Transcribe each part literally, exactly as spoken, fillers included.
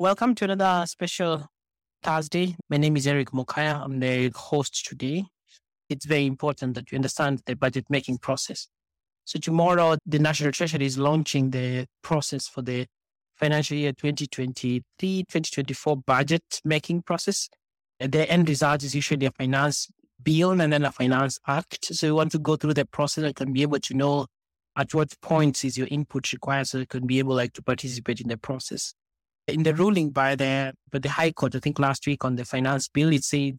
Welcome to another special Thursday. My name is Eric Mukaya. I'm the host today. It's very important that you understand the budget making process. So tomorrow, the National Treasury is launching the process for the financial year twenty twenty-three twenty twenty-four budget making process. And the end result is usually a finance bill and then a finance act. So you want to go through the process and be able to know at what points is your input required so you can be able like to participate in the process. In the ruling by the by the High Court, I think last week on the finance bill, it said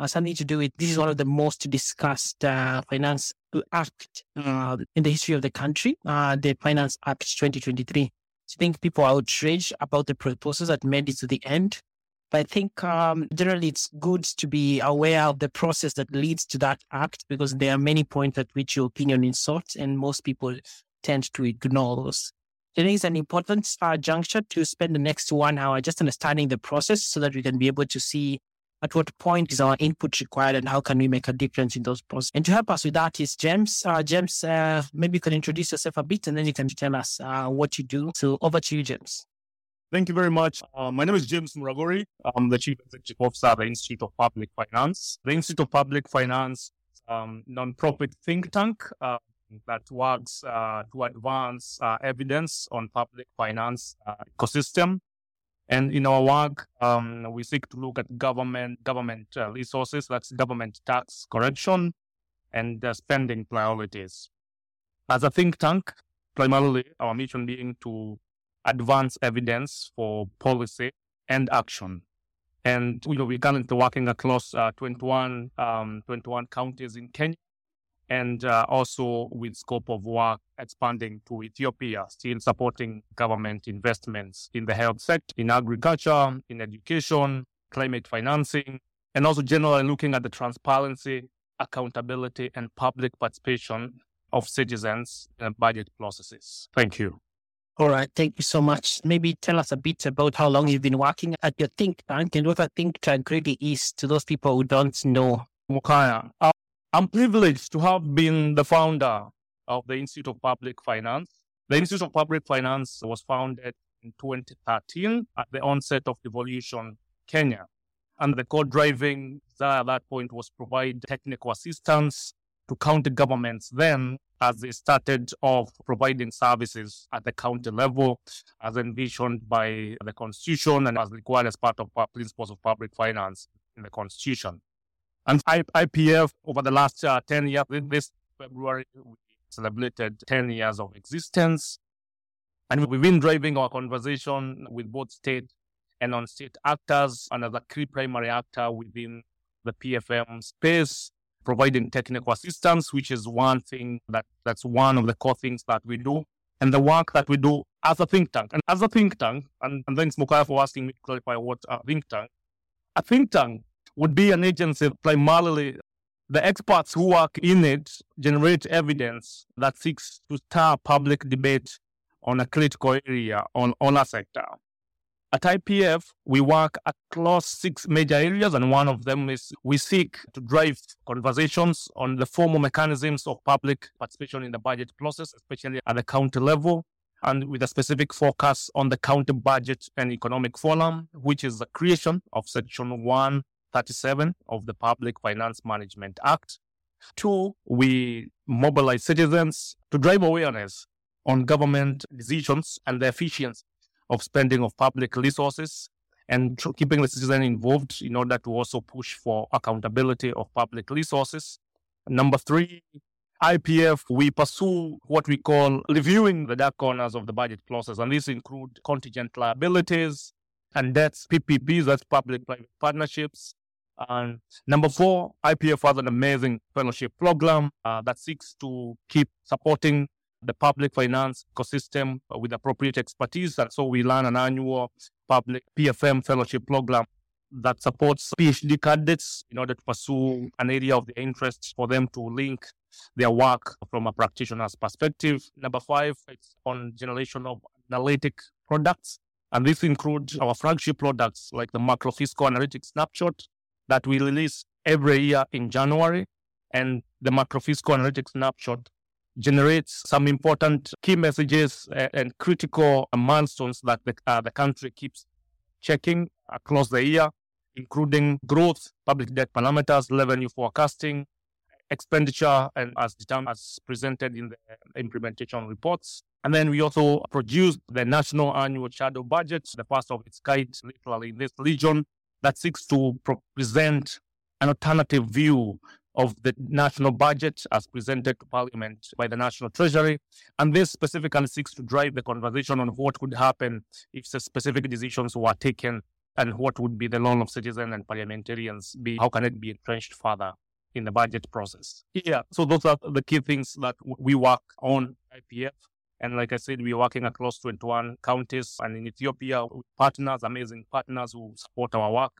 uh, something to do with this is one of the most discussed uh, finance act uh, in the history of the country, uh, the Finance Act twenty twenty-three. So I think people are outraged about the proposals that made it to the end. But I think um, generally it's good to be aware of the process that leads to that act because there are many points at which your opinion is sought and most people tend to ignore those. It is an important uh, juncture to spend the next one hour just understanding the process so that we can be able to see at what point is our input required and how can we make a difference in those processes. And to help us with that is James. Uh, James, uh, maybe you can introduce yourself a bit and then you can tell us uh, what you do. So over to you, James. Thank you very much. Uh, my name is James Muraguri. I'm the Chief Executive Officer at the Institute of Public Finance. The Institute of Public Finance is a um, non-profit think tank Uh, that works uh, to advance uh, evidence on public finance uh, ecosystem. And in our work, um, we seek to look at government government uh, resources, that's government tax correction and uh, spending priorities. As a think tank, primarily our mission being to advance evidence for policy and action. And you know, we're currently working across uh, twenty-one, um, twenty-one counties in Kenya, and uh, also with scope of work expanding to Ethiopia, still supporting government investments in the health sector, in agriculture, in education, climate financing, and also generally looking at the transparency, accountability, and public participation of citizens in budget processes. Thank you. All right. Thank you so much. Maybe tell us a bit about how long you've been working at your think tank and what a think tank really is to those people who don't know. Mukaya. Uh, I'm privileged to have been the founder of the Institute of Public Finance. The Institute of Public Finance was founded in twenty thirteen at the onset of devolution Kenya. And the core driving desire at that point was provide technical assistance to county governments then as they started off providing services at the county level as envisioned by the Constitution and as required as part of our principles of public finance in the Constitution. And I P F, over the last uh, ten years, this February, we celebrated ten years of existence. And we've been driving our conversation with both state and non-state actors and as a key primary actor within the P F M space, providing technical assistance, which is one thing that, that's one of the core things that we do. And the work that we do as a think tank. And as a think tank, and, and thanks, Mukaya, for asking me to clarify what a think tank. A think tank would be an agency primarily the experts who work in it generate evidence that seeks to stir public debate on a critical area on, on a sector. At I P F, we work across six major areas, and one of them is we seek to drive conversations on the formal mechanisms of public participation in the budget process, especially at the county level, and with a specific focus on the County Budget and Economic Forum, which is the creation of Section one thirty-seven of the Public Finance Management Act. Two, we mobilize citizens to drive awareness on government decisions and the efficiency of spending of public resources and keeping the citizen involved in order to also push for accountability of public resources. Number three, I P F, we pursue what we call reviewing the dark corners of the budget process, and these include contingent liabilities and debts, P P Ps, that's public-private partnerships. And number four, I P F has an amazing fellowship program uh, that seeks to keep supporting the public finance ecosystem with appropriate expertise. And so we run an annual public P F M fellowship program that supports P H D candidates in order to pursue an area of their interest for them to link their work from a practitioner's perspective. Number five, it's on generation of analytic products. And this includes our flagship products like the macro fiscal analytics snapshot that we release every year in January. And the macro fiscal analytics snapshot generates some important key messages and critical milestones that the, uh, the country keeps checking across the year, including growth, public debt parameters, revenue forecasting, expenditure, and as determined as presented in the implementation reports. And then we also produced the National Annual Shadow Budget, the first of its kind, literally in this region, that seeks to pro- present an alternative view of the national budget as presented to Parliament by the National Treasury. And this specifically seeks to drive the conversation on what could happen if specific decisions were taken and what would be the role of citizens and parliamentarians be, how can it be entrenched further in the budget process. Yeah, so those are the key things that we work on at I P F. And like I said, we're working across twenty-one counties and in Ethiopia with partners, amazing partners who support our work,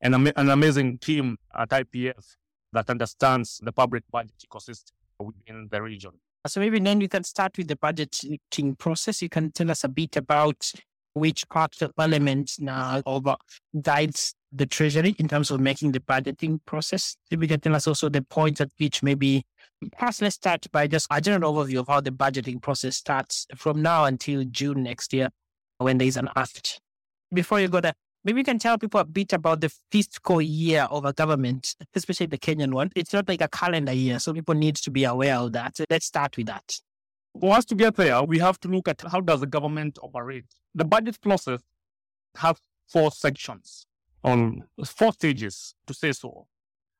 and an amazing team at I P F that understands the public budget ecosystem within the region. So maybe then we can start with the budgeting process. You can tell us a bit about which part of Parliament now over guides the Treasury in terms of making the budgeting process. Maybe you can tell us also the point at which maybe perhaps let's start by just a general overview of how the budgeting process starts from now until June next year when there is an act. Before you go there, maybe you can tell people a bit about the fiscal year of a government, especially the Kenyan one. It's not like a calendar year, so people need to be aware of that. So let's start with that. For us to get there, we have to look at how does the government operate. The budget process has four sections, on four stages, to say so.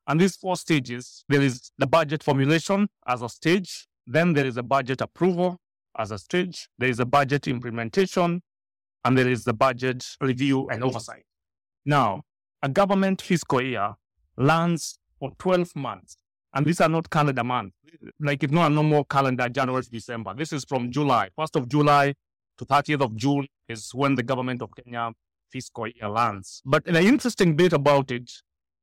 And these four stages, there is the budget formulation as a stage, then there is a budget approval as a stage, there is a budget implementation, and there is the budget review and oversight. Now, a government fiscal year runs for twelve months. And these are not calendar months. Like it's not a normal calendar, January to December. This is from July. first of July to thirtieth of June is when the government of Kenya fiscal year runs. But the interesting bit about it,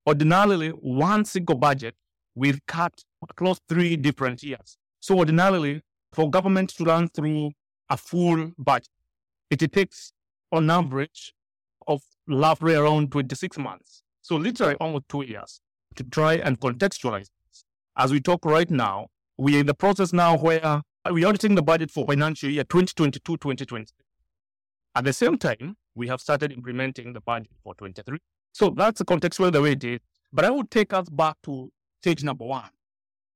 ordinarily, one single budget will cut across three different years. So ordinarily, for government to run through a full budget, it takes on average of roughly around twenty-six months. So literally almost two years to try and contextualize this. As we talk right now, we are in the process now where we are auditing the budget for financial year twenty twenty-two twenty twenty-three. At the same time, we have started implementing the budget for twenty-three. So that's contextual the way it is. But I would take us back to stage number one.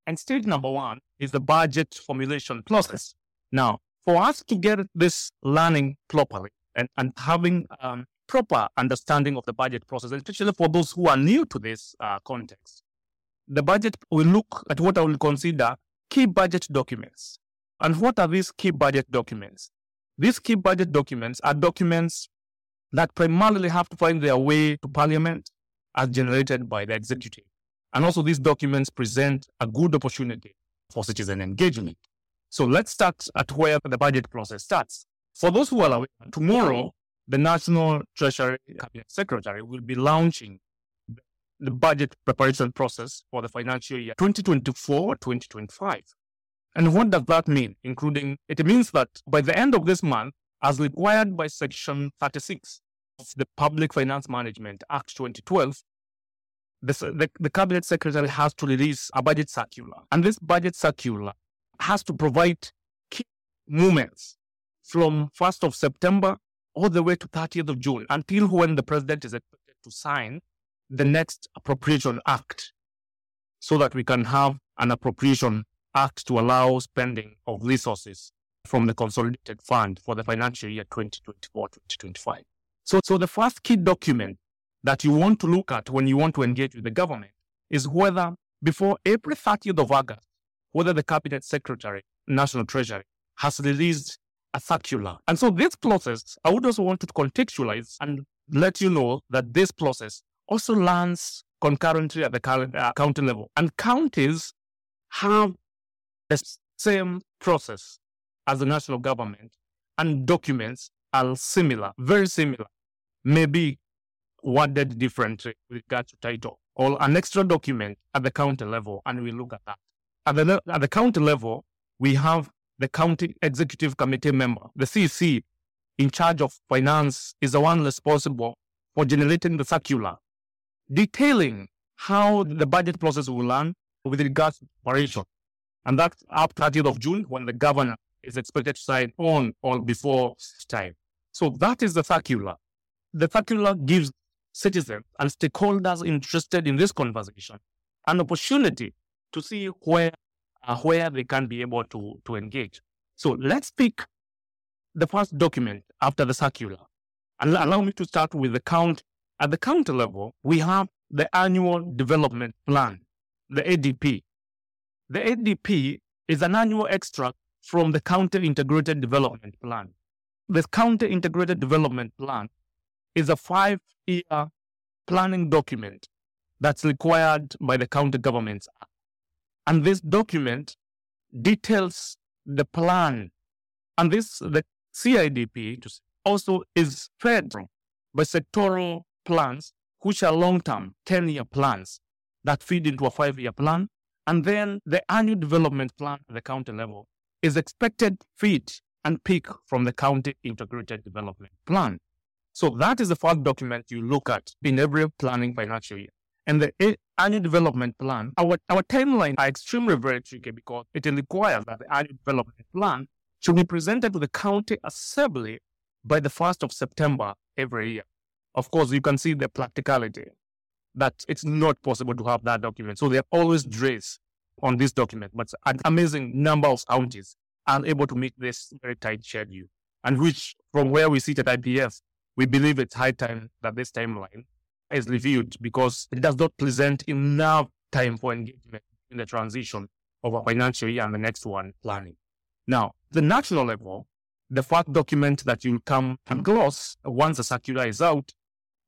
And stage number one is the budget formulation process. Now, for us to get this learning properly and, and having um, proper understanding of the budget process, especially for those who are new to this uh, context, the budget will look at what I will consider key budget documents. And what are these key budget documents? These key budget documents are documents that primarily have to find their way to Parliament as generated by the executive. And also these documents present a good opportunity for citizen engagement. So let's start at where the budget process starts. For those who are aware, tomorrow, the National Treasury Cabinet Secretary will be launching the budget preparation process for the financial year twenty twenty-four twenty twenty-five. And what does that mean? Including, it means that by the end of this month, as required by Section thirty-six of the Public Finance Management Act twenty twelve, the, the, the Cabinet Secretary has to release a budget circular. And this budget circular has to provide key movements from first of September all the way to thirtieth of June until when the president is expected to sign the next Appropriation Act so that we can have an Appropriation Act to allow spending of resources from the Consolidated Fund for the financial year twenty twenty-four twenty twenty-five. So, so the first key document that you want to look at when you want to engage with the government is whether before April thirtieth of August, whether the Cabinet Secretary, National Treasury, has released a circular. And so this process, I would also want to contextualize and let you know that this process also lands concurrently at the current, uh, county level. And counties have the same process as the national government, and documents are similar, very similar, maybe worded differently with regard to title, or an extra document at the county level, and we look at that. At the, at the county level, we have the County Executive Committee member. The C E C in charge of finance is the one responsible for generating the circular, detailing how the budget process will run with regards to preparation. And that's up to thirtieth of June when the governor is expected to sign on or before time. So that is the circular. the factory law gives citizens and stakeholders interested in this conversation an opportunity to see where uh, where they can be able to, to engage. So let's pick the first document after the circular. And allow me to start with the county. At the county level, we have the Annual Development Plan, the A D P. The A D P is an annual extract from the County Integrated Development Plan. The County Integrated Development Plan is a five-year planning document that's required by the County Governments Act. And this document details the plan. And this, the C I D P, also is fed by sectoral plans, which are long-term, ten-year plans that feed into a five-year plan. And then the annual development plan at the county level is expected to feed and pick from the County Integrated Development Plan. So that is the first document you look at in every planning financial year. And the annual development plan, our, our timeline are extremely very tricky because it requires that the annual development plan should be presented to the county assembly by the first of September every year. Of course, you can see the practicality that it's not possible to have that document. So there are always delays on this document, but an amazing number of counties are able to meet this very tight schedule. And which, from where we sit at I P F, we believe it's high time that this timeline is reviewed because it does not present enough time for engagement in the transition of a financial year and the next one planning. Now, the national level, the first document that you'll come across once the circular is out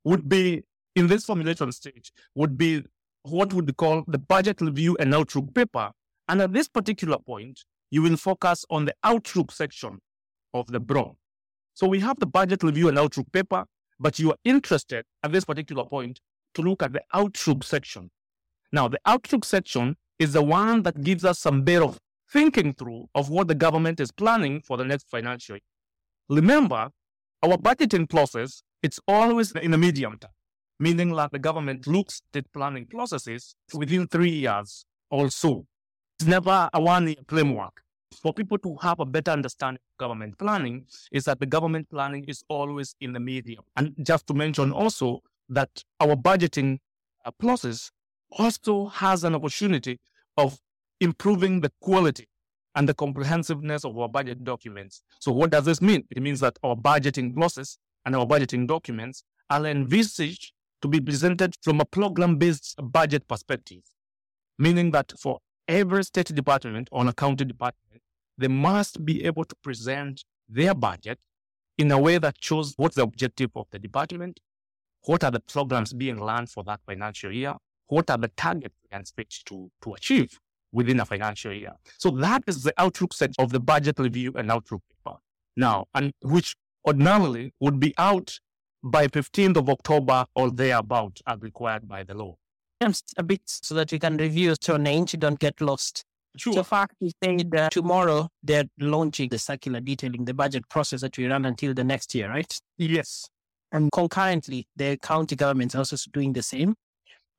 would be, in this formulation stage, would be what would be called the Budget Review and Outlook paper. And at this particular point, you will focus on the Outlook section of the B R O. So we have the Budget Review and Outlook paper, but you are interested at this particular point to look at the Outlook section. Now, the Outlook section is the one that gives us some bit of thinking through of what the government is planning for the next financial year. Remember, our budgeting process, it's always in the medium term, meaning that the government looks at planning processes within three years or so. It's never a one-year framework. For people to have a better understanding of government planning is that the government planning is always in the medium. And just to mention also that our budgeting process also has an opportunity of improving the quality and the comprehensiveness of our budget documents. So what does this mean? It means that our budgeting process and our budgeting documents are envisaged to be presented from a program-based budget perspective, meaning that for every state department or a county department, they must be able to present their budget in a way that shows what's the objective of the department, what are the programs being run for that financial year, what are the targets we can expect to, to achieve within a financial year. So that is the Outlook section of the Budget Review and Outlook paper now, and which ordinarily would be out by fifteenth of October or thereabout as required by the law. A bit so that you can review so names you don't get lost. Sure. So far, you said that tomorrow they're launching the circular detailing the budget process that we run until the next year, right? Yes. And concurrently, the county government is also doing the same.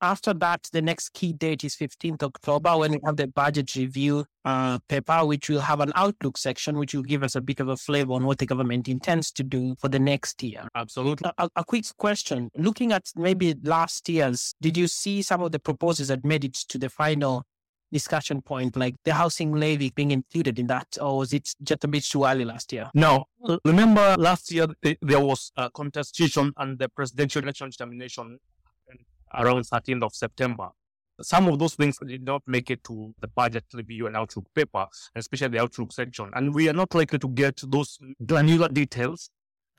After that, the next key date is fifteenth of October when we have the budget review uh, paper, which will have an outlook section, which will give us a bit of a flavor on what the government intends to do for the next year. Absolutely. A, a quick question. Looking at maybe last year's, did you see some of the proposals that made it to the final discussion point, like the housing levy being included in that, or was it just a bit too early last year? No. Remember last year, th- there was a contestation and the presidential election determination around thirteenth of September. Some of those things did not make it to the budget review and outlook paper, especially the outlook section. And we are not likely to get those granular details,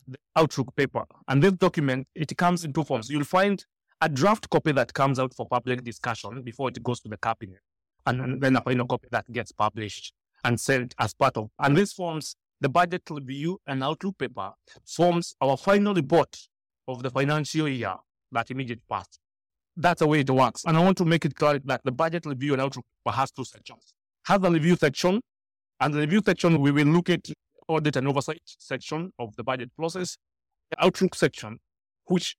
the outlook paper. And this document, it comes in two forms. You'll find a draft copy that comes out for public discussion before it goes to the cabinet. And then a final copy that gets published and sent as part of. And this forms the budget review and outlook paper, forms our final report of the financial year, that immediate past. That's the way it works. And I want to make it clear that the budget review and outlook has two sections. Has the review section, and the review section, we will look at audit and oversight section of the budget process. The outlook section, which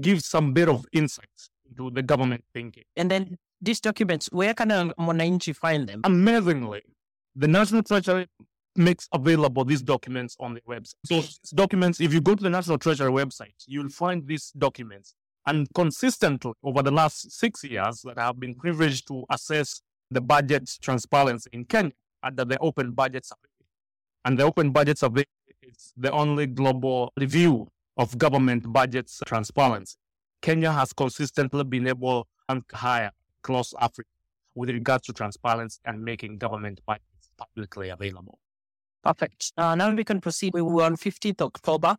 gives some bit of insights into the government thinking. And then these documents, where can a Mwananchi find them? Amazingly, the National Treasury makes available these documents on the website. So documents, if you go to the National Treasury website, you'll find these documents. And consistently over the last six years that I have been privileged to assess the budget transparency in Kenya under the Open Budget Survey. And the Open Budget Survey is the only global review of government budgets transparency. Kenya has consistently been able and higher across Africa with regards to transparency and making government budgets publicly available. Perfect. Uh, now we can proceed. We were on fifteenth of October.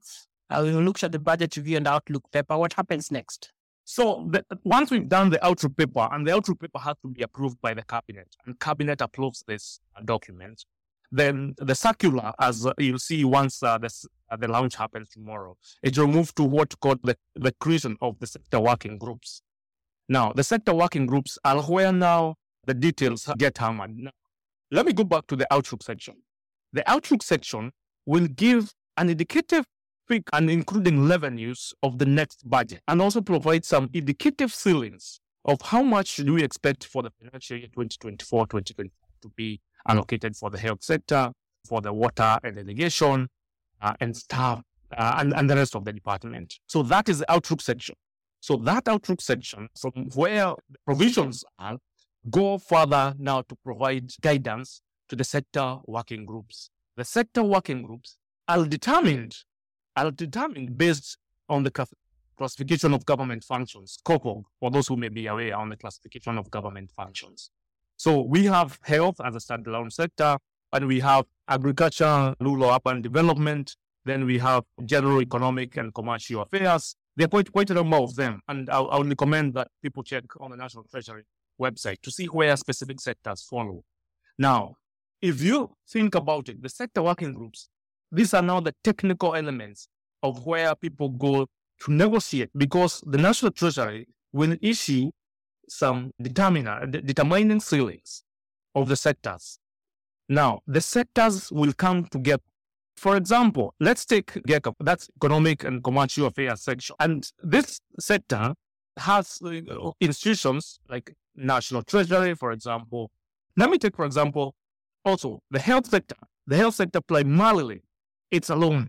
Uh, we looked at the Budget Review and Outlook paper. What happens next? So the, once we've done the Outlook paper, and the Outlook paper has to be approved by the Cabinet, and Cabinet approves this uh, document, then the circular, as uh, you'll see once uh, this, uh, the launch happens tomorrow, it will move to what's called the, the creation of the sector working groups. Now, the sector working groups are where now the details get hammered. Now, let me go back to the Outlook section. The Outlook section will give an indicative pick and including revenues of the next budget and also provide some indicative ceilings of how much do we expect for the financial year twenty twenty-four twenty twenty-five to be allocated for the health sector, for the water and irrigation, uh, and staff, uh, and, and the rest of the department. So that is the Outlook section. So that Outlook section, from where the provisions are, go further now to provide guidance to the sector working groups. The sector working groups are determined, are determined based on the classification of government functions, COCOG, for those who may be aware on the classification of government functions. So we have health as a standalone sector, and we have agriculture, rural urban development, then we have general economic and commercial affairs. There are quite, quite a number of them, and I would recommend that people check on the National Treasury website to see where specific sectors follow. Now, if you think about it, the sector working groups, these are now the technical elements of where people go to negotiate, because the National Treasury will issue some determiner, determining ceilings of the sectors. Now, the sectors will come together. For example, let's take GECAF, that's Economic and Commercial Affairs section. And this sector has uh, institutions like National Treasury, for example. Let me take, for example, also the health sector. The health sector primarily, it's alone.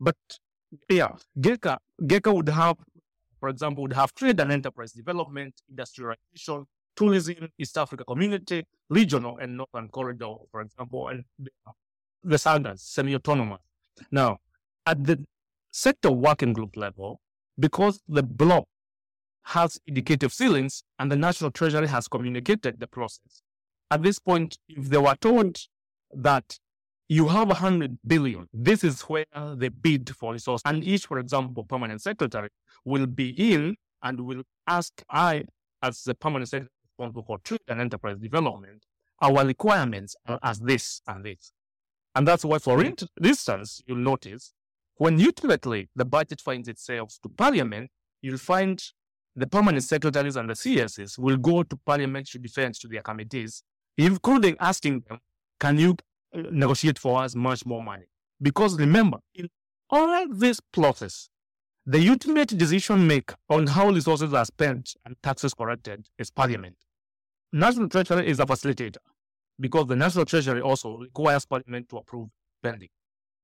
But yeah, GECA, GECA would have, for example, would have trade and enterprise development, industrialization, tourism, East Africa community, regional and northern corridor, for example, and the standards, semi-autonomous. Now, at the sector working group level, because the block has indicative ceilings and the National Treasury has communicated the process, at this point, if they were told that you have one hundred billion, this is where they bid for resources. And each, for example, permanent secretary will be in and will ask, I, as the permanent secretary responsible for trade and enterprise development, our requirements are as this and this. And that's why, for instance, you'll notice when ultimately the budget finds itself to Parliament, you'll find the permanent secretaries and the C Ss will go to Parliament to defense to their committees, including asking them, can you negotiate for us much more money? Because remember, in all this process, the ultimate decision maker on how resources are spent and taxes collected is Parliament. National Treasury is a facilitator, because the National Treasury also requires Parliament to approve spending.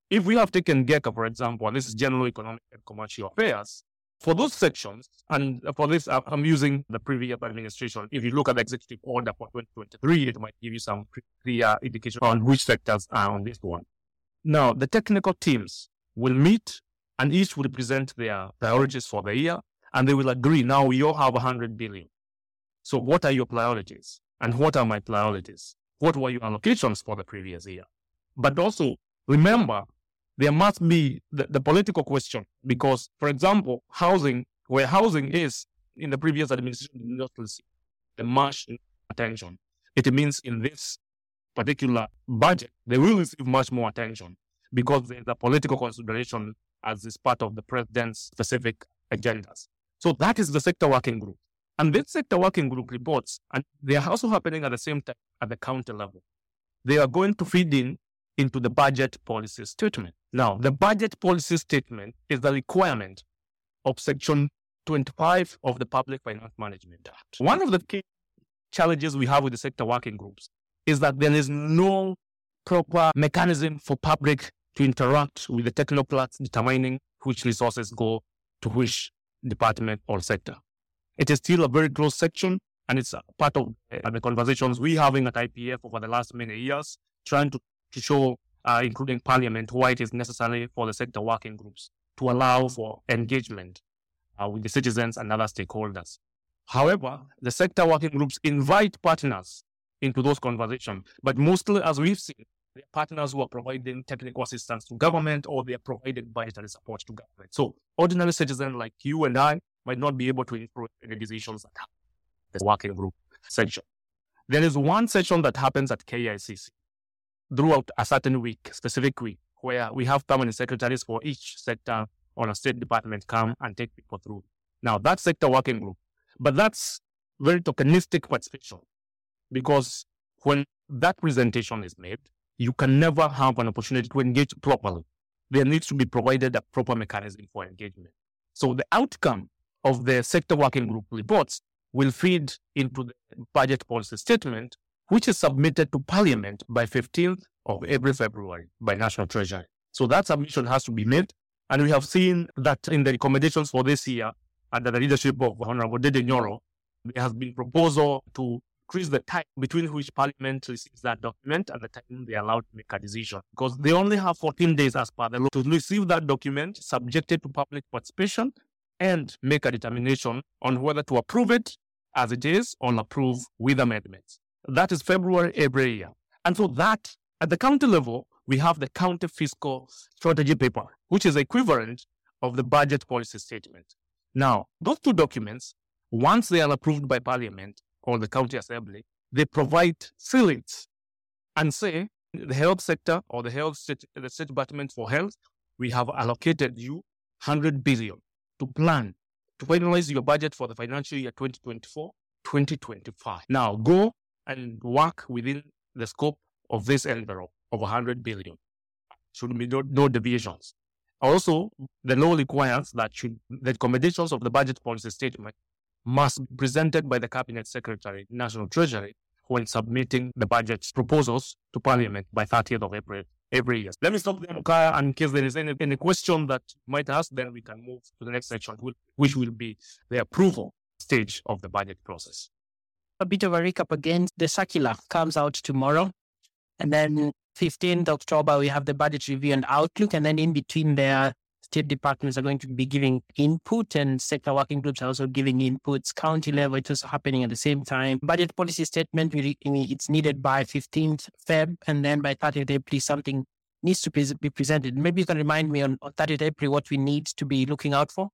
If we have taken GECA, for example, this is General Economic and Commercial Affairs, for those sections, and for this I'm using the previous administration, if you look at the executive order for twenty twenty-three, it might give you some clear indication on which sectors are on this one. Now, the technical teams will meet and each will present their priorities for the year, and they will agree, now we all have one hundred billion. So what are your priorities? And what are my priorities? What were your allocations for the previous year? But also, remember, there must be the, the political question, because, for example, housing, where housing is in the previous administration, did not receive the much attention. It means in this particular budget, they will receive much more attention because there's a political consideration as is part of the president's specific agendas. So that is the sector working group. And this sector working group reports, and they are also happening at the same time at the county level. They are going to feed in into the budget policy statement. Now, the budget policy statement is the requirement of Section twenty-five of the Public Finance Management Act. One of the key challenges we have with the sector working groups is that there is no proper mechanism for public to interact with the technocrats determining which resources go to which department or sector. It is still a very close section, and it's part of uh, the conversations we're having at I P F over the last many years, trying to, to show, uh, including Parliament, why it is necessary for the sector working groups to allow for engagement uh, with the citizens and other stakeholders. However, the sector working groups invite partners into those conversations, but mostly, as we've seen, they're partners who are providing technical assistance to government, or they are providing budgetary support to government. So ordinary citizens like you and I might not be able to influence any decisions that happen in the working group section. There is one session that happens at K I C C throughout a certain week, specific week, where we have permanent secretaries for each sector or a state department come and take people through. Now, that's sector working group, but that's very tokenistic participation, because when that presentation is made, you can never have an opportunity to engage properly. There needs to be provided a proper mechanism for engagement. So the outcome of the sector working group reports will feed into the budget policy statement, which is submitted to Parliament by fifteenth of every February by National Treasury. So that submission has to be made. And we have seen that in the recommendations for this year, under the leadership of Honorable Dede Nyoro, there has been proposal to increase the time between which Parliament receives that document and the time they are allowed to make a decision, because they only have fourteen days as per the law to receive that document, subjected to public participation, and make a determination on whether to approve it as it is or approve with amendments. That is February every year. And so that, at the county level, we have the county fiscal strategy paper, which is equivalent of the budget policy statement. Now, those two documents, once they are approved by Parliament or the county assembly, they provide sealants and say, the health sector or the health state, the state department for health, we have allocated you one hundred billion to plan, to finalize your budget for the financial year twenty twenty-four twenty twenty-five. Now go and work within the scope of this envelope of one hundred billion. Should be no, no deviations. Also, the law requires that should, the recommendations of the budget policy statement must be presented by the Cabinet Secretary, National Treasury, when submitting the budget proposals to Parliament by thirtieth of April every year. Let me stop there, Mukaya, and in case there is any, any question that you might ask, then we can move to the next section, which will be the approval stage of the budget process. A bit of a recap again. The circular comes out tomorrow, and then fifteenth of October, we have the Budget Review and Outlook, and then in between there, state departments are going to be giving input, and sector working groups are also giving inputs. County level, it was happening at the same time. Budget policy statement, it's needed by fifteenth February, and then by thirtieth April, something needs to be presented. Maybe you can remind me on, on thirtieth April what we need to be looking out for?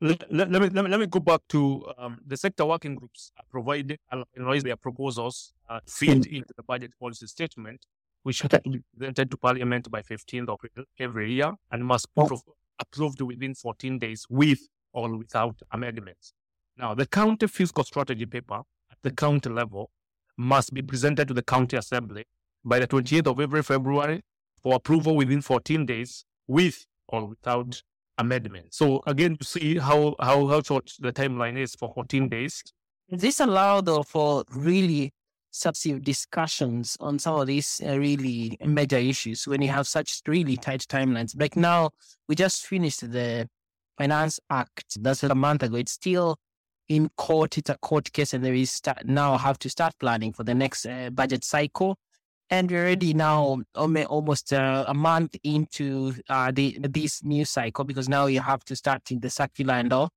Let, let, let, me, let, me, let me go back to um, the sector working groups are provided, analyze their proposals, uh, feed into the budget policy statement, which should be presented to Parliament by fifteenth of April every year and must be oh. approved within fourteen days with or without amendments. Now, the county fiscal strategy paper at the county level must be presented to the county assembly by the twenty-eighth of every February for approval within fourteen days with or without amendments. So again, you see how, how, how short the timeline is for fourteen days. This allows, though, for really substantive discussions on some of these uh, really major issues when you have such really tight timelines. Like now, we just finished the Finance Act. That's a month ago. It's still in court. It's a court case, and there is start, now have to start planning for the next uh, budget cycle. And we're already now almost uh, a month into uh, the this new cycle, because now you have to start in the circular and all.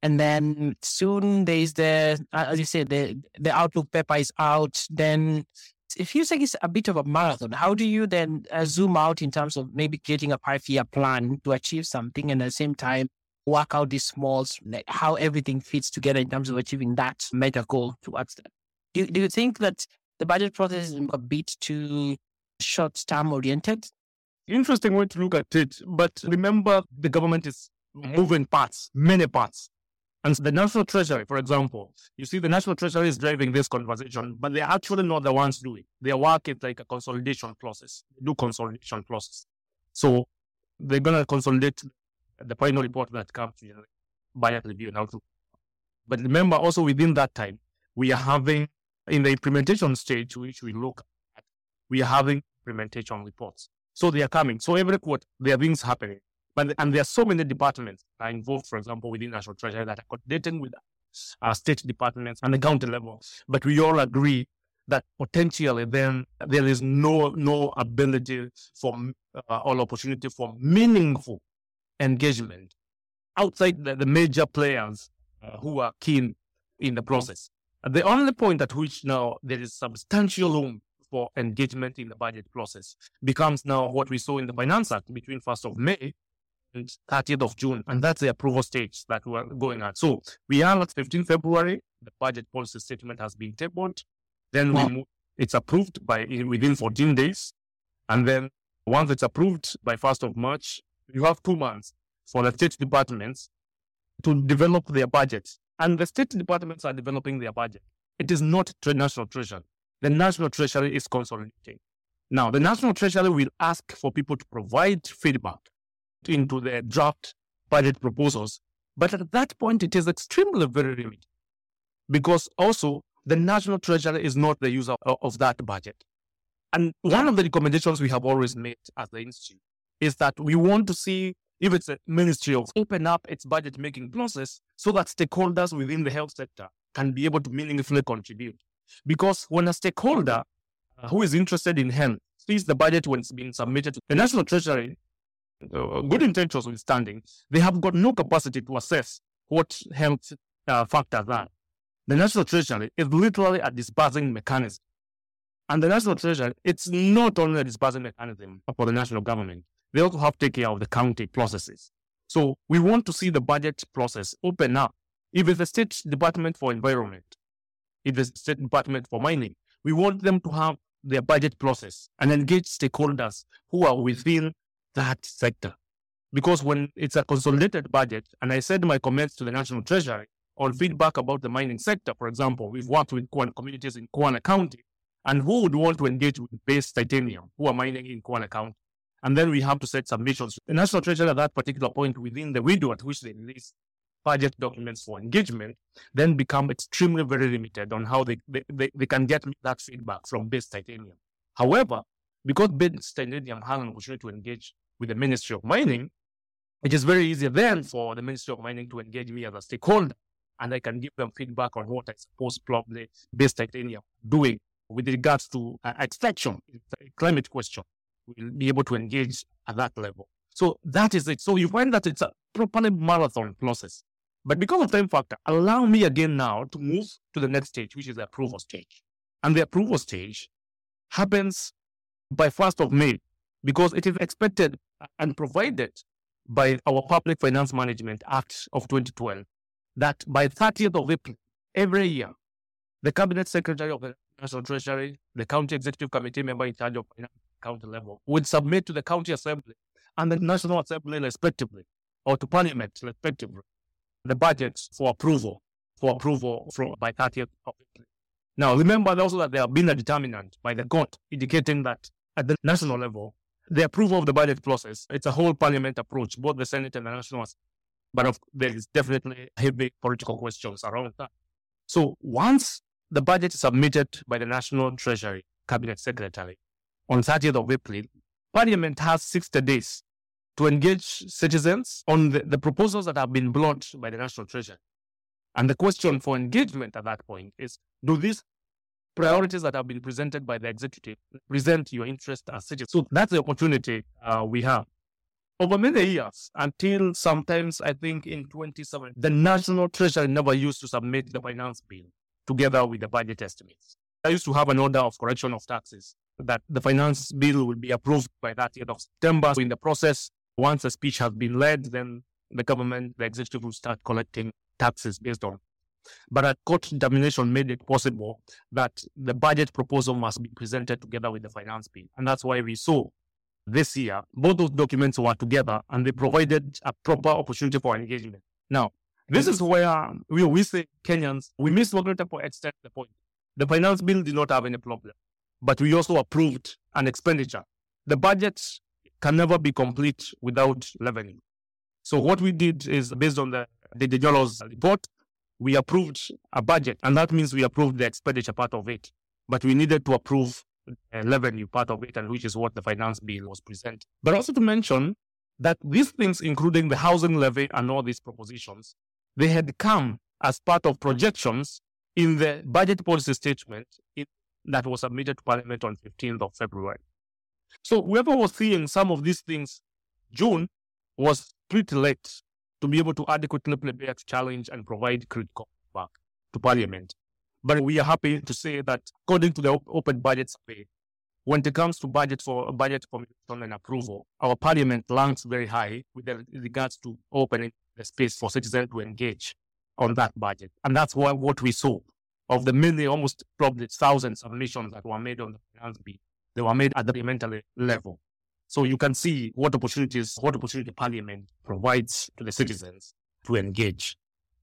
And then soon there is the, as you said, the, the Outlook paper is out. Then it feels like it's a bit of a marathon. How do you then uh, zoom out in terms of maybe creating a five-year plan to achieve something, and at the same time work out these smalls, like how everything fits together in terms of achieving that meta goal towards that? Do, do you think that the budget process is a bit too short-term oriented? Interesting way to look at it. But remember, the government is moving parts, many parts. And the National Treasury, for example, you see the National Treasury is driving this conversation, but they're actually not the ones doing it. Their work is like a consolidation process. They do consolidation process. So they're going to consolidate the final report that comes to the budget review and outlook. But remember, also within that time, we are having, in the implementation stage, which we look at, we are having implementation reports. So they are coming. So every quarter, there are things happening. But the, and there are so many departments that are involved, for example, within National Treasury that are coordinating with our state departments and the county level. But we all agree that potentially then there is no no ability for uh, or opportunity for meaningful engagement outside the, the major players uh, who are keen in the process. The only point at which now there is substantial room for engagement in the budget process becomes now what we saw in the Finance Act between first of May and thirtieth of June. And that's the approval stage that we're going at. So we are at fifteenth of February. The budget policy statement has been tabled. Then we move, it's approved by within fourteen days. And then once it's approved by first of March, you have two months for the state departments to develop their budgets. And the state departments are developing their budget. It is not the National Treasury. The National Treasury is consolidating. Now, the National Treasury will ask for people to provide feedback into their draft budget proposals. But at that point, it is extremely very limited because also the National Treasury is not the user of that budget. And one of the recommendations we have always made as the Institute is that we want to see if it's a ministry of open up its budget making process so that stakeholders within the health sector can be able to meaningfully contribute. Because when a stakeholder who is interested in health sees the budget when it's being submitted to the National Treasury, good intentions notwithstanding, they have got no capacity to assess what health uh, factors are. The National Treasury is literally a disbursing mechanism. And the National Treasury, it's not only a disbursing mechanism for the national government. They also have to take care of the county processes. So we want to see the budget process open up. If it's the State Department for Environment, if it's the State Department for Mining, we want them to have their budget process and engage stakeholders who are within that sector. Because when it's a consolidated budget, and I said my comments to the National Treasury on feedback about the mining sector, for example, we've worked with communities in Kwale County, and who would want to engage with Base Titanium, who are mining in Kwale County? And then we have to set submissions. The National Treasury at that particular point within the window at which they release budget documents for engagement then become extremely very limited on how they, they, they, they can get that feedback from Base Titanium. However, because Base Titanium has an opportunity to engage with the Ministry of Mining, it is very easy then for the Ministry of Mining to engage me as a stakeholder, and I can give them feedback on what I suppose probably Base Titanium doing with regards to uh, extraction, climate question. Will be able to engage at that level. So that is it. So you find that it's a properly marathon process. But because of time factor, allow me again now to move to the next stage, which is the approval stage. And the approval stage happens by first of May because it is expected and provided by our Public Finance Management Act of twenty twelve that by thirtieth of April every year, the Cabinet Secretary of the National Treasury, the County Executive Committee member in charge of finance, county level, would submit to the County Assembly and the National Assembly respectively, or to Parliament respectively, the budgets for approval, for approval from, by thirtieth of April. Now, remember also that there have been a determinant by the court indicating that at the national level, the approval of the budget process, it's a whole Parliament approach, both the Senate and the National Assembly, but of, there is definitely heavy political questions around that. So once the budget is submitted by the National Treasury Cabinet Secretary, on thirtieth of April, Parliament has sixty days to engage citizens on the, the proposals that have been brought by the National Treasury. And the question for engagement at that point is, do these priorities that have been presented by the executive present your interest as citizens? So that's the opportunity uh, we have. Over many years, until sometimes I think in twenty seventeen, the National Treasury never used to submit the finance bill together with the budget estimates. I used to have an order of correction of taxes that the finance bill will be approved by thirtieth of September. So in the process, once the speech has been led, then the government, the executive will start collecting taxes based on. But a court determination made it possible that the budget proposal must be presented together with the finance bill. And that's why we saw this year, both those documents were together and they provided a proper opportunity for engagement. Now, this is where we, we say Kenyans, we missed to a greater extent the point. The finance bill did not have any problem. But we also approved an expenditure. The budget can never be complete without revenue. So what we did is, based on the Dede Nyoro's report, we approved a budget, and that means we approved the expenditure part of it. But we needed to approve revenue part of it, and which is what the finance bill was presenting. But also to mention that these things, including the housing levy and all these propositions, they had come as part of projections in the budget policy statement in, that was submitted to Parliament on fifteenth of February. So whoever was seeing some of these things, June, was pretty late to be able to adequately prepare to challenge and provide critical feedback to Parliament. But we are happy to say that according to the open budget survey, when it comes to budget for budget formulation and approval, our Parliament ranks very high with regards to opening the space for citizens to engage on that budget. And that's why what we saw of the many, almost probably thousand submissions that were made on the finance bill, they were made at the parliamentary level. So you can see what opportunities, what opportunity Parliament provides to the citizens to engage.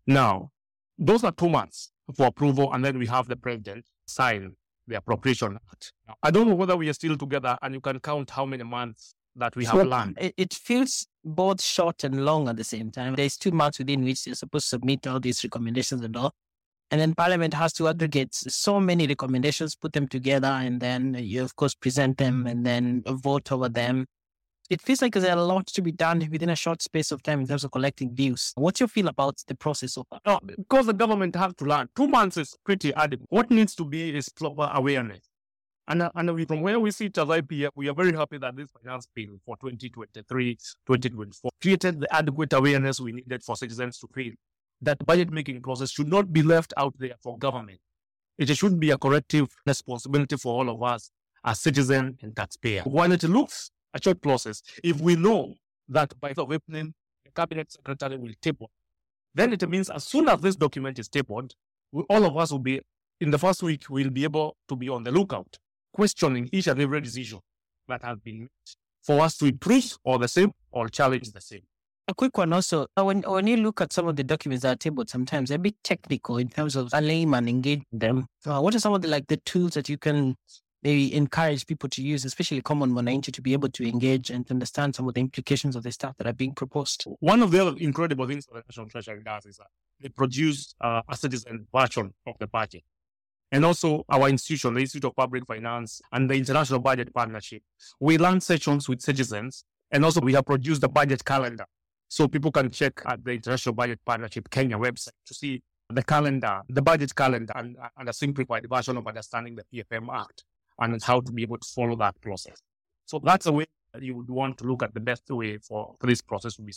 Now, those are two months for approval, and then we have the President sign the Appropriation Act. Now, I don't know whether we are still together, and you can count how many months that we have so learned. It feels both short and long at the same time. There's two months within which you're supposed to submit all these recommendations and all. And then Parliament has to aggregate so many recommendations, put them together, and then you, of course, present them and then vote over them. It feels like there's a lot to be done within a short space of time in terms of collecting views. What's your feel about the process so far? Oh, because the government has to learn. Two months is pretty adequate. What needs to be is proper awareness. And, and we, from where we sit as I P F, we are very happy that this finance bill for twenty twenty-three twenty twenty-four created the adequate awareness we needed for citizens to feel that budget-making process should not be left out there for government. It should be a corrective responsibility for all of us as citizens and taxpayers. While it looks a short process, if we know that by the opening, the Cabinet Secretary will table, then it means as soon as this document is tabled, we, all of us will be, in the first week, we'll be able to be on the lookout, questioning each and every decision that has been made for us to improve or the same or challenge the same. A quick one also, when, when you look at some of the documents that are tabled, sometimes they're a bit technical in terms of a layman engaging them. Uh, what are some of the like the tools that you can maybe encourage people to use, especially common mwananchi, to be able to engage and understand some of the implications of the stuff that are being proposed? One of the other incredible things that the National Treasury does is that they produce uh, a citizen version of the budget. And also our institution, the Institute of Public Finance and the International Budget Partnership, we run sessions with citizens, and also we have produced a budget calendar. So people can check at the International Budget Partnership Kenya website to see the calendar, the budget calendar, and, and a simplified version of understanding the P F M Act and how to be able to follow that process. So that's a way that you would want to look at the best way for this process to be.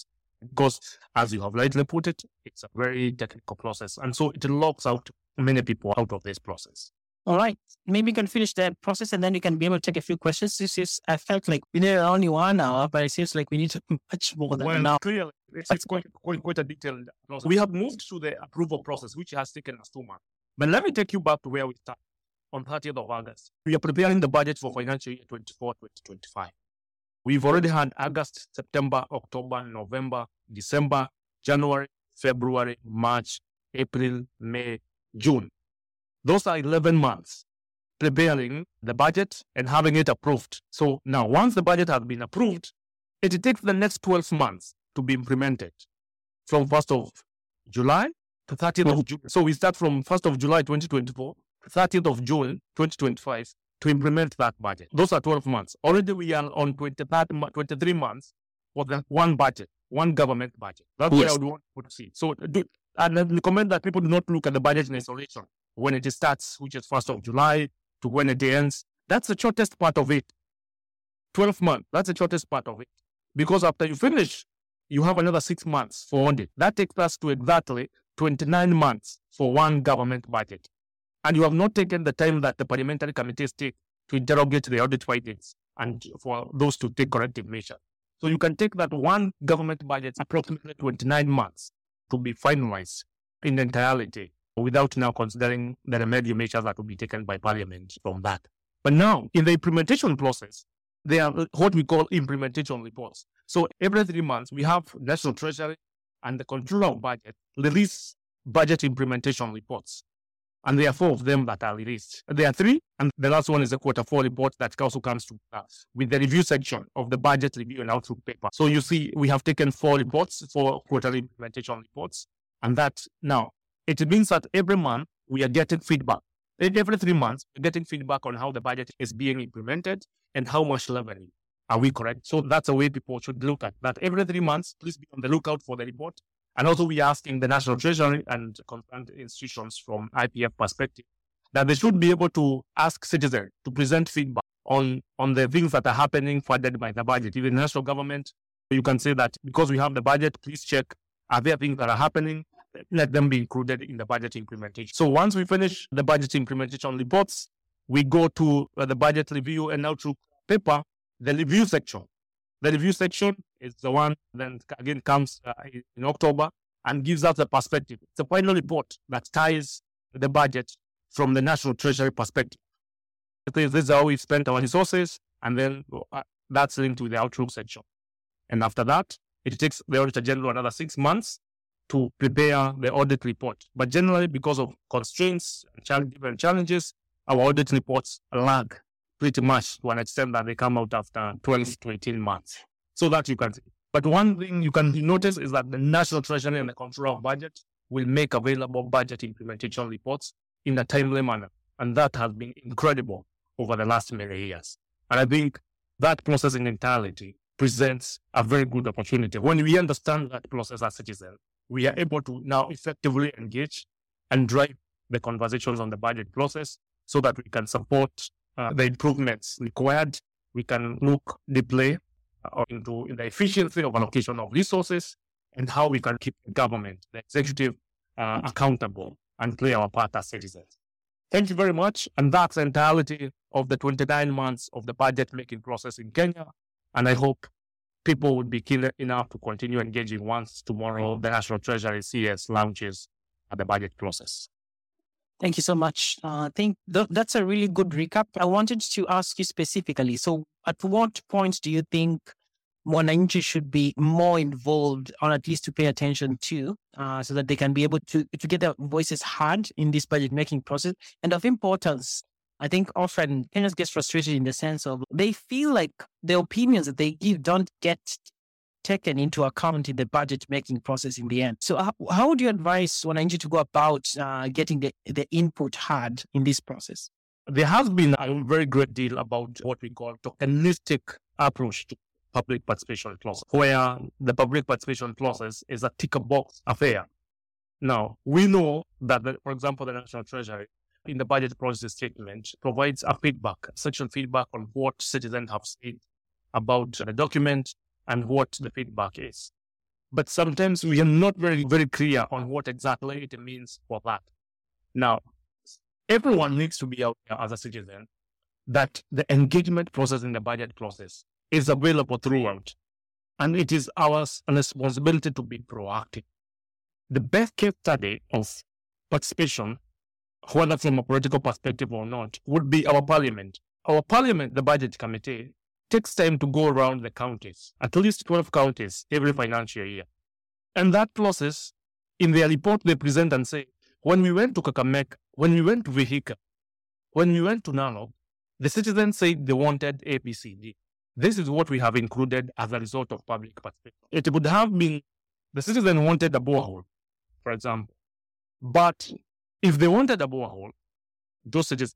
Because as you have rightly put it, it's a very technical process. And so it locks out many people out of this process. All right. Maybe you can finish that process and then you can be able to take a few questions. This is, I felt like we need only one hour, but it seems like we need much more than well, an hour. Clearly, it's, it's quite, quite, quite a detailed process. We have moved to the approval process, which has taken us two months. But let me take you back to where we started on thirtieth of August. We are preparing the budget for financial year twenty-four twenty-five. We've already had August, September, October, November, December, January, February, March, April, May, June. Those are eleven months preparing the budget and having it approved. So now once the budget has been approved, it takes the next twelve months to be implemented from first of July to thirtieth of June. So we start from first of July twenty twenty-four to thirtieth of June twenty twenty-five to implement that budget. Those are twelve months. Already we are on twenty-three months for that one budget, one government budget. That's yes. What I would want to see. So do, and I recommend that people do not look at the budget in isolation. When it starts, which is first of July, to when it ends. That's the shortest part of it. twelve months, that's the shortest part of it. Because after you finish, you have another six months for audit. That takes us to exactly twenty-nine months for one government budget. And you have not taken the time that the parliamentary committees take to interrogate the audit findings and for those to take corrective measures. So you can take that one government budget approximately twenty-nine months to be finalized in entirety, without now considering the remedial measures that will be taken by Parliament from that. But now, in the implementation process, there are what we call implementation reports. So every three months, we have National Treasury and the Controller of Budget release budget implementation reports. And there are four of them that are released. There are three, and the last one is a quarter four report that also comes to us with the review section of the Budget Review and Outlook paper. So you see, we have taken four reports, four quarterly implementation reports, and that now, it means that every month we are getting feedback Every three months, we're getting feedback on how the budget is being implemented and how much leveling. Are we correct? So that's a way people should look at that. Every three months, please be on the lookout for the report. And also we're asking the National Treasury and concerned institutions from I P F perspective that they should be able to ask citizens to present feedback on, on the things that are happening funded by the budget. Even the national government, you can say that because we have the budget, please check, are there things that are happening? Let them be included in the budget implementation. So once we finish the budget implementation reports, we go to uh, the Budget Review and Outlook paper, the review section. The review section is the one that again comes uh, in October and gives us a perspective. It's a final report that ties the budget from the National Treasury perspective. This is how we spent our resources, and then uh, that's linked with the Outlook section. And after that, it takes the Auditor General another six months to prepare the audit report. But generally, because of constraints and different challenges, our audit reports lag pretty much to an extent that they come out after twelve to eighteen months. So that you can see. But one thing you can notice is that the National Treasury and the Controller of Budget will make available budget implementation reports in a timely manner. And that has been incredible over the last many years. And I think that process in entirety presents a very good opportunity. When we understand that process as citizens, we are able to now effectively engage and drive the conversations on the budget process so that we can support uh, the improvements required. We can look deeply uh, into the efficiency of allocation of resources and how we can keep the government, the executive, uh, accountable and play our part as citizens. Thank you very much. And that's the entirety of the twenty-nine months of the budget making process in Kenya. And I hope people would be keen enough to continue engaging once tomorrow the National Treasury C S launches the budget process. Thank you so much. Uh, I think th- that's a really good recap. I wanted to ask you specifically, so at what point do you think Mwananchi should be more involved, or at least to pay attention to, uh, so that they can be able to, to get their voices heard in this budget-making process? And of importance, I think often Kenyans get frustrated in the sense of they feel like the opinions that they give don't get taken into account in the budget-making process in the end. So how, how would you advise Wananchi to go about uh, getting the, the input heard in this process? There has been a very great deal about what we call tokenistic approach to public participation process, where the public participation process is a ticker box affair. Now, we know that, the, for example, the National Treasury in the budget process statement provides a feedback, section feedback on what citizens have said about the document and what the feedback is. But sometimes we are not very, very clear on what exactly it means for that. Now, everyone needs to be aware as a citizen that the engagement process in the budget process is available throughout. And it is our responsibility to be proactive. The best case study of participation, whether from a political perspective or not, would be our parliament. Our parliament, the budget committee, takes time to go around the counties, at least twelve counties every financial year. And that process, in their report, they present and say, when we went to Kakamega, when we went to Vihiga, when we went to Narok, the citizens said they wanted A B C D. This is what we have included as a result of public participation. It would have been, the citizen wanted a borehole, for example, but if they wanted a borehole, those cities,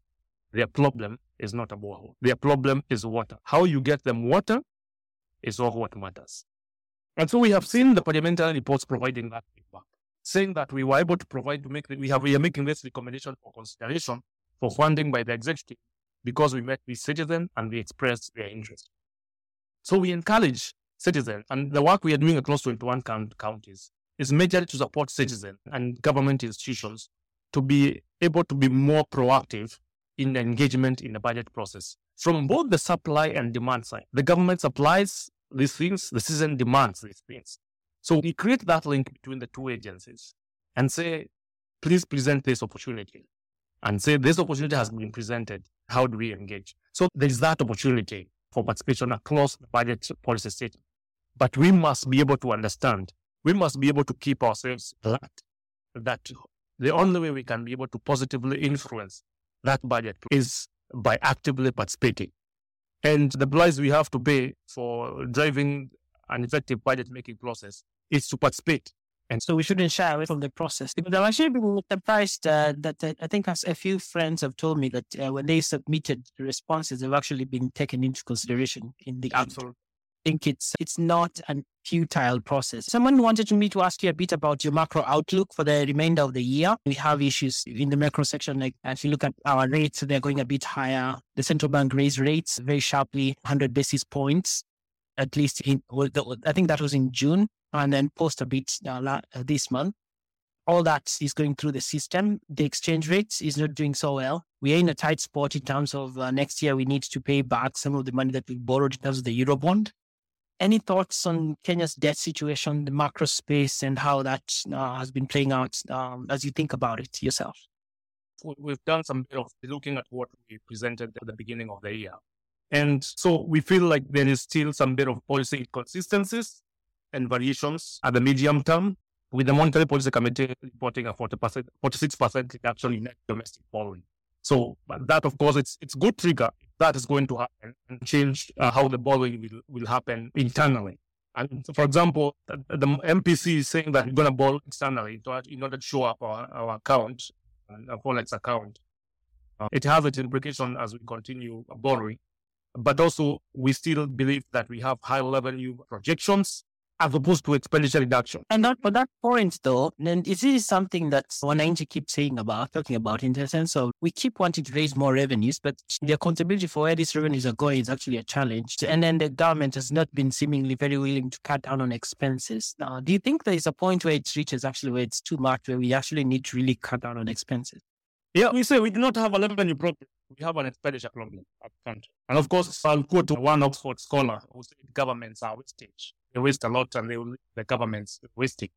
their problem is not a borehole. Their problem is water. How you get them water is all what matters. And so we have seen the parliamentary reports providing that feedback, saying that we were able to provide, to make, we, have, we are making this recommendation for consideration for funding by the executive because we met with citizens and we expressed their interest. So we encourage citizens, and the work we are doing across twenty-one counties is majorly to support citizens and government institutions to be able to be more proactive in the engagement in the budget process from both the supply and demand side. The government supplies these things, the citizen demands these things. So we create that link between the two agencies and say, please present this opportunity. And say, this opportunity has been presented. How do we engage? So there's that opportunity for participation across the budget policy statement. But we must be able to understand, we must be able to keep ourselves alert that the only way we can be able to positively influence that budget is by actively participating. And the price we have to pay for driving an effective budget-making process is to participate And so we shouldn't shy away from the process, because I've actually been surprised uh, that uh, I think a few friends have told me that uh, when they submitted the responses, they've actually been taken into consideration in the Absolutely. End. I think it's it's not a futile process. Someone wanted me to ask you a bit about your macro outlook for the remainder of the year. We have issues in the macro section. Like if you look at our rates, they're going a bit higher. The central bank raised rates very sharply, one hundred basis points, at least in, I think that was in June, and then post a bit uh, this month. All that is going through the system. The exchange rate is not doing so well. We are in a tight spot in terms of uh, next year, we need to pay back some of the money that we borrowed in terms of the euro bond. Any thoughts on Kenya's debt situation, the macro space, and how that uh, has been playing out um, as you think about it yourself? We've done some bit of looking at what we presented at the beginning of the year. And so we feel like there is still some bit of policy inconsistencies and variations at the medium term, with the Monetary Policy Committee reporting a forty percent, forty-six percent reduction in net domestic borrowing. So that, of course, it's it's good trigger. That is going to happen and change uh, how the borrowing will, will happen internally. And so, for example, the, the M P C is saying that we're going to borrow externally in order to shore up our, our account, our Forex account. Uh, it has its implication as we continue borrowing. But also, we still believe that we have high-level new projections as opposed to expenditure reduction. And that, for that point, though, and this is something that Wananchi keeps saying about, talking about in the sense of we keep wanting to raise more revenues, but the accountability for where these revenues are going is actually a challenge. And then the government has not been seemingly very willing to cut down on expenses. Now, do you think there is a point where it reaches actually where it's too much, where we actually need to really cut down on expenses? Yeah, we say we do not have a revenue problem. We have an expenditure problem at the country. And of course, I'll quote one Oxford scholar who said governments are wastage. They waste a lot and they will, the government's wasting.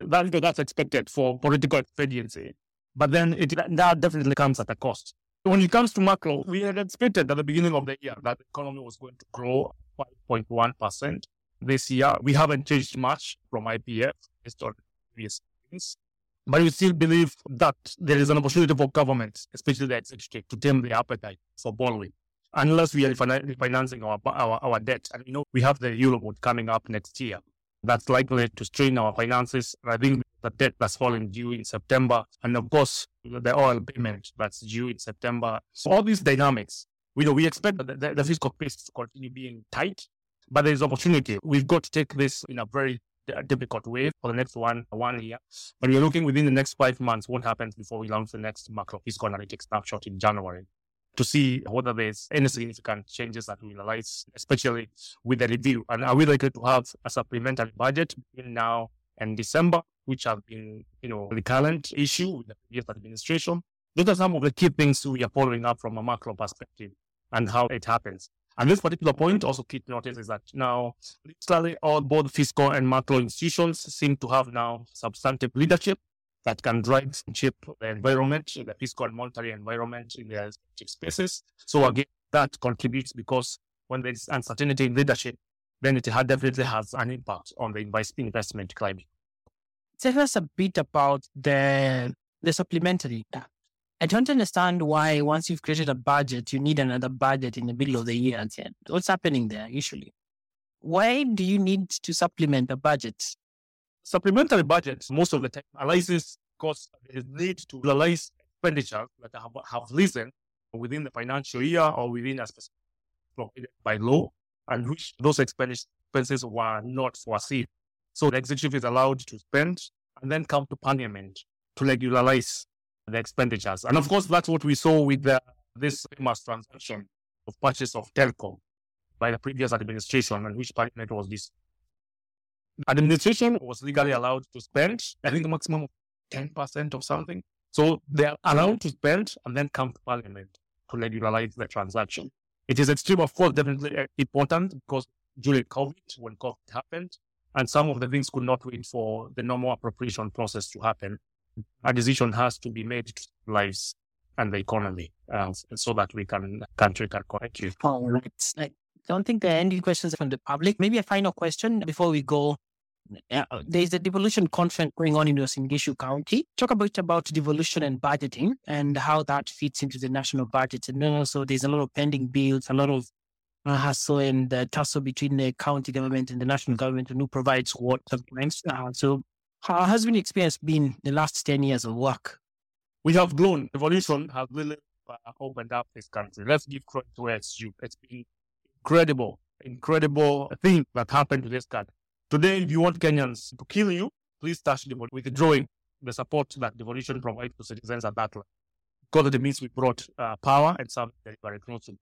That, that's expected for political expediency. But then it that definitely comes at a cost. When it comes to macro, we had expected at the beginning of the year that the economy was going to grow five point one percent this year. We haven't changed much from I P F based on previous things. But we still believe that there is an opportunity for governments, especially the executive, to tame the appetite for borrowing, unless we are refinancing our, our our debt. And you know, we have the euro bond coming up next year. That's likely to strain our finances. I think the debt that's falling due in September, and of course, the oil payment that's due in September. So all these dynamics, we know we expect the, the, the fiscal pace to continue being tight, but there's opportunity. We've got to take this in a very a difficult wave for the next one one year, but we're looking within the next five months what happens before we launch the next macro fiscal analytics snapshot in January to see whether there's any significant changes that we realize, especially with the review. And are we likely to have a supplementary budget between now and December, which have been, you know, the current issue with the previous administration? Those are some of the key things we are following up from a macro perspective and how it happens. And this particular point also keep notice is that now literally all both fiscal and macro institutions seem to have now substantive leadership that can drive and shape the environment, the fiscal and monetary environment in their spaces. So again, that contributes because when there is uncertainty in leadership, then it definitely has an impact on the investment climate. Tell us a bit about the the supplementary. I don't understand why once you've created a budget, you need another budget in the middle of the year again. What's happening there usually? Why do you need to supplement a budget? Supplementary budgets, most of the time, arises because there is need to realize expenditures that have, have risen within the financial year or within a specific provided by law, and which those expenses were not foreseen. So the executive is allowed to spend and then come to parliament to regularize the expenditures. And of course, that's what we saw with the, this famous transaction of purchase of Telcom by the previous administration, and which parliament was this. Administration was legally allowed to spend, I think, a maximum of ten percent or something. So they're allowed to spend and then come to parliament to regularize the transaction. It is extreme, of course, definitely important because during COVID, when COVID happened, and some of the things could not wait for the normal appropriation process to happen. A decision has to be made to lives and the economy uh, so that we can country can correct you. All right. I don't think there are any questions from the public. Maybe a final question before we go. Uh, there's a devolution conference going on in Singishu County. Talk a bit about devolution and budgeting and how that fits into the national budget. And then also there's a lot of pending bills, a lot of uh, hassle and uh, tussle between the county government and the national government, and who provides what sometimes. Uh, so How has been experience been the last ten years of work? We have grown. Evolution has really opened up this country. Let's give credit where it's due. It's been incredible, incredible thing that happened to this country. Today, if you want Kenyans to kill you, please touch them withdrawing the support that devolution provides to citizens at that level. Because it means we brought uh, power and some delivery closely.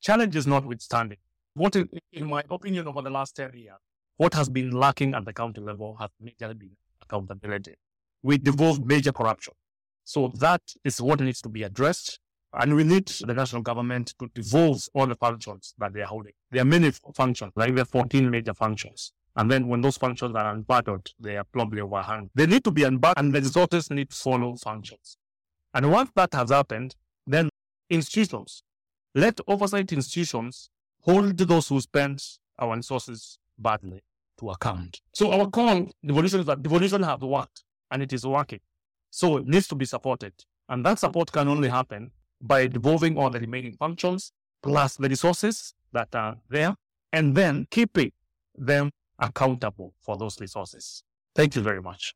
Challenges notwithstanding, what in, in my opinion over the last ten years, what has been lacking at the county level has majorly been accountability. We devolved major corruption. So that is what needs to be addressed. And we need the national government to devolve all the functions that they are holding. There are many functions, like there are fourteen major functions. And then when those functions are unbuttoned, they are probably overhung. They need to be unbuttoned and the resources need to follow functions. And once that has happened, then institutions, let oversight institutions hold those who spend our resources badly to account. So our call, devolution, is that devolution has worked and it is working. So it needs to be supported. And that support can only happen by devolving all the remaining functions, plus the resources that are there, and then keeping them accountable for those resources. Thank you very much.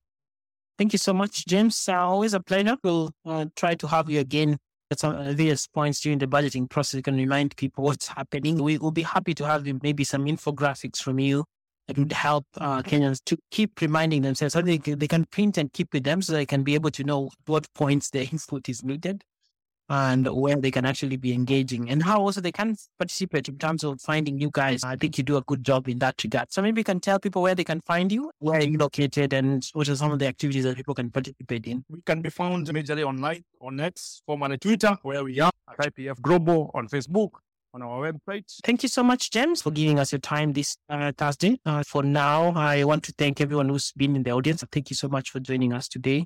Thank you so much, James. Uh, always a pleasure. We'll uh, try to have you again at some of these points during the budgeting process. You can remind people what's happening. We will be happy to have maybe some infographics from you that would help uh, Kenyans to keep reminding themselves so they, they can print and keep with them so they can be able to know what points their input is needed and where they can actually be engaging and how also they can participate in terms of finding you guys. I think you do a good job in that regard. So maybe you can tell people where they can find you, where you're located, and what are some of the activities that people can participate in. We can be found majorly online, on X, formerly Twitter, where we are, at I P F Global, on Facebook, on our website. Thank you so much, James, for giving us your time this uh, Thursday. Uh, for now, I want to thank everyone who's been in the audience. Thank you so much for joining us today.